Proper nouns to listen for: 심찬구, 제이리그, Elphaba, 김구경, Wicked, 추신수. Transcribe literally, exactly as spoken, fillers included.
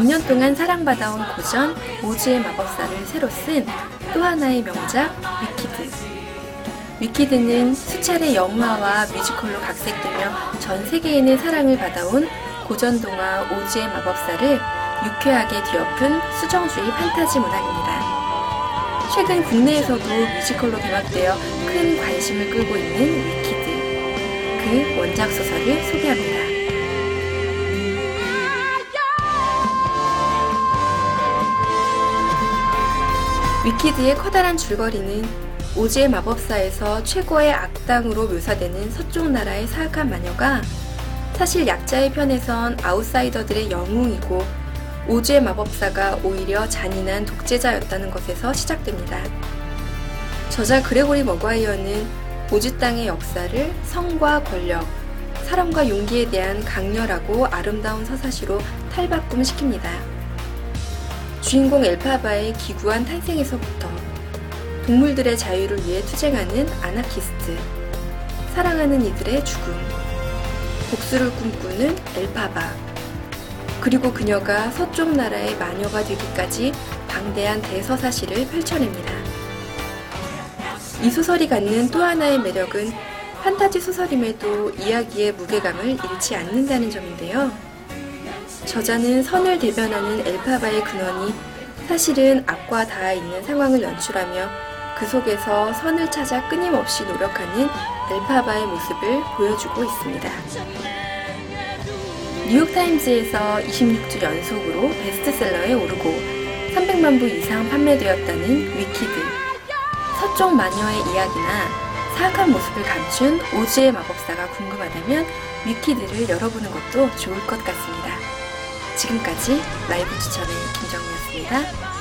백 년 동안 사랑받아온 고전 오즈의 마법사를 새로 쓴 또 하나의 명작 위키드. 위키드는 수차례 영화와 뮤지컬로 각색되며 전 세계인의 사랑을 받아온 고전 동화 오즈의 마법사를 유쾌하게 뒤엎은 수정주의 판타지 문학입니다. 최근 국내에서도 뮤지컬로 개막되어 큰 관심을 끌고 있는 위키드. 그 원작 소설을 소개합니다. 위키드의 커다란 줄거리는 오즈의 마법사에서 최고의 악당으로 묘사되는 서쪽 나라의 사악한 마녀가 사실 약자의 편에선 아웃사이더들의 영웅이고 오즈의 마법사가 오히려 잔인한 독재자였다는 것에서 시작됩니다. 저자 그레고리 머과이어는 오즈 땅의 역사를 성과 권력, 사람과 용기에 대한 강렬하고 아름다운 서사시로 탈바꿈시킵니다. 주인공 엘파바의 기구한 탄생에서부터 동물들의 자유를 위해 투쟁하는 아나키스트, 사랑하는 이들의 죽음, 복수를 꿈꾸는 엘파바, 그리고 그녀가 서쪽 나라의 마녀가 되기까지 방대한 대서사시를 펼쳐냅니다. 이 소설이 갖는 또 하나의 매력은 판타지 소설임에도 이야기의 무게감을 잃지 않는다는 점인데요. 저자는 선을 대변하는 엘파바의 근원이 사실은 악과 닿아 있는 상황을 연출하며 그 속에서 선을 찾아 끊임없이 노력하는 엘파바의 모습을 보여주고 있습니다. 뉴욕타임즈에서 이십육 주 연속으로 베스트셀러에 오르고 삼백만 부 이상 판매되었다는 위키드. 서쪽 마녀의 이야기나 사악한 모습을 감춘 오즈의 마법사가 궁금하다면 위키드를 열어보는 것도 좋을 것 같습니다. 지금까지 라이브 추천의 김정미였습니다.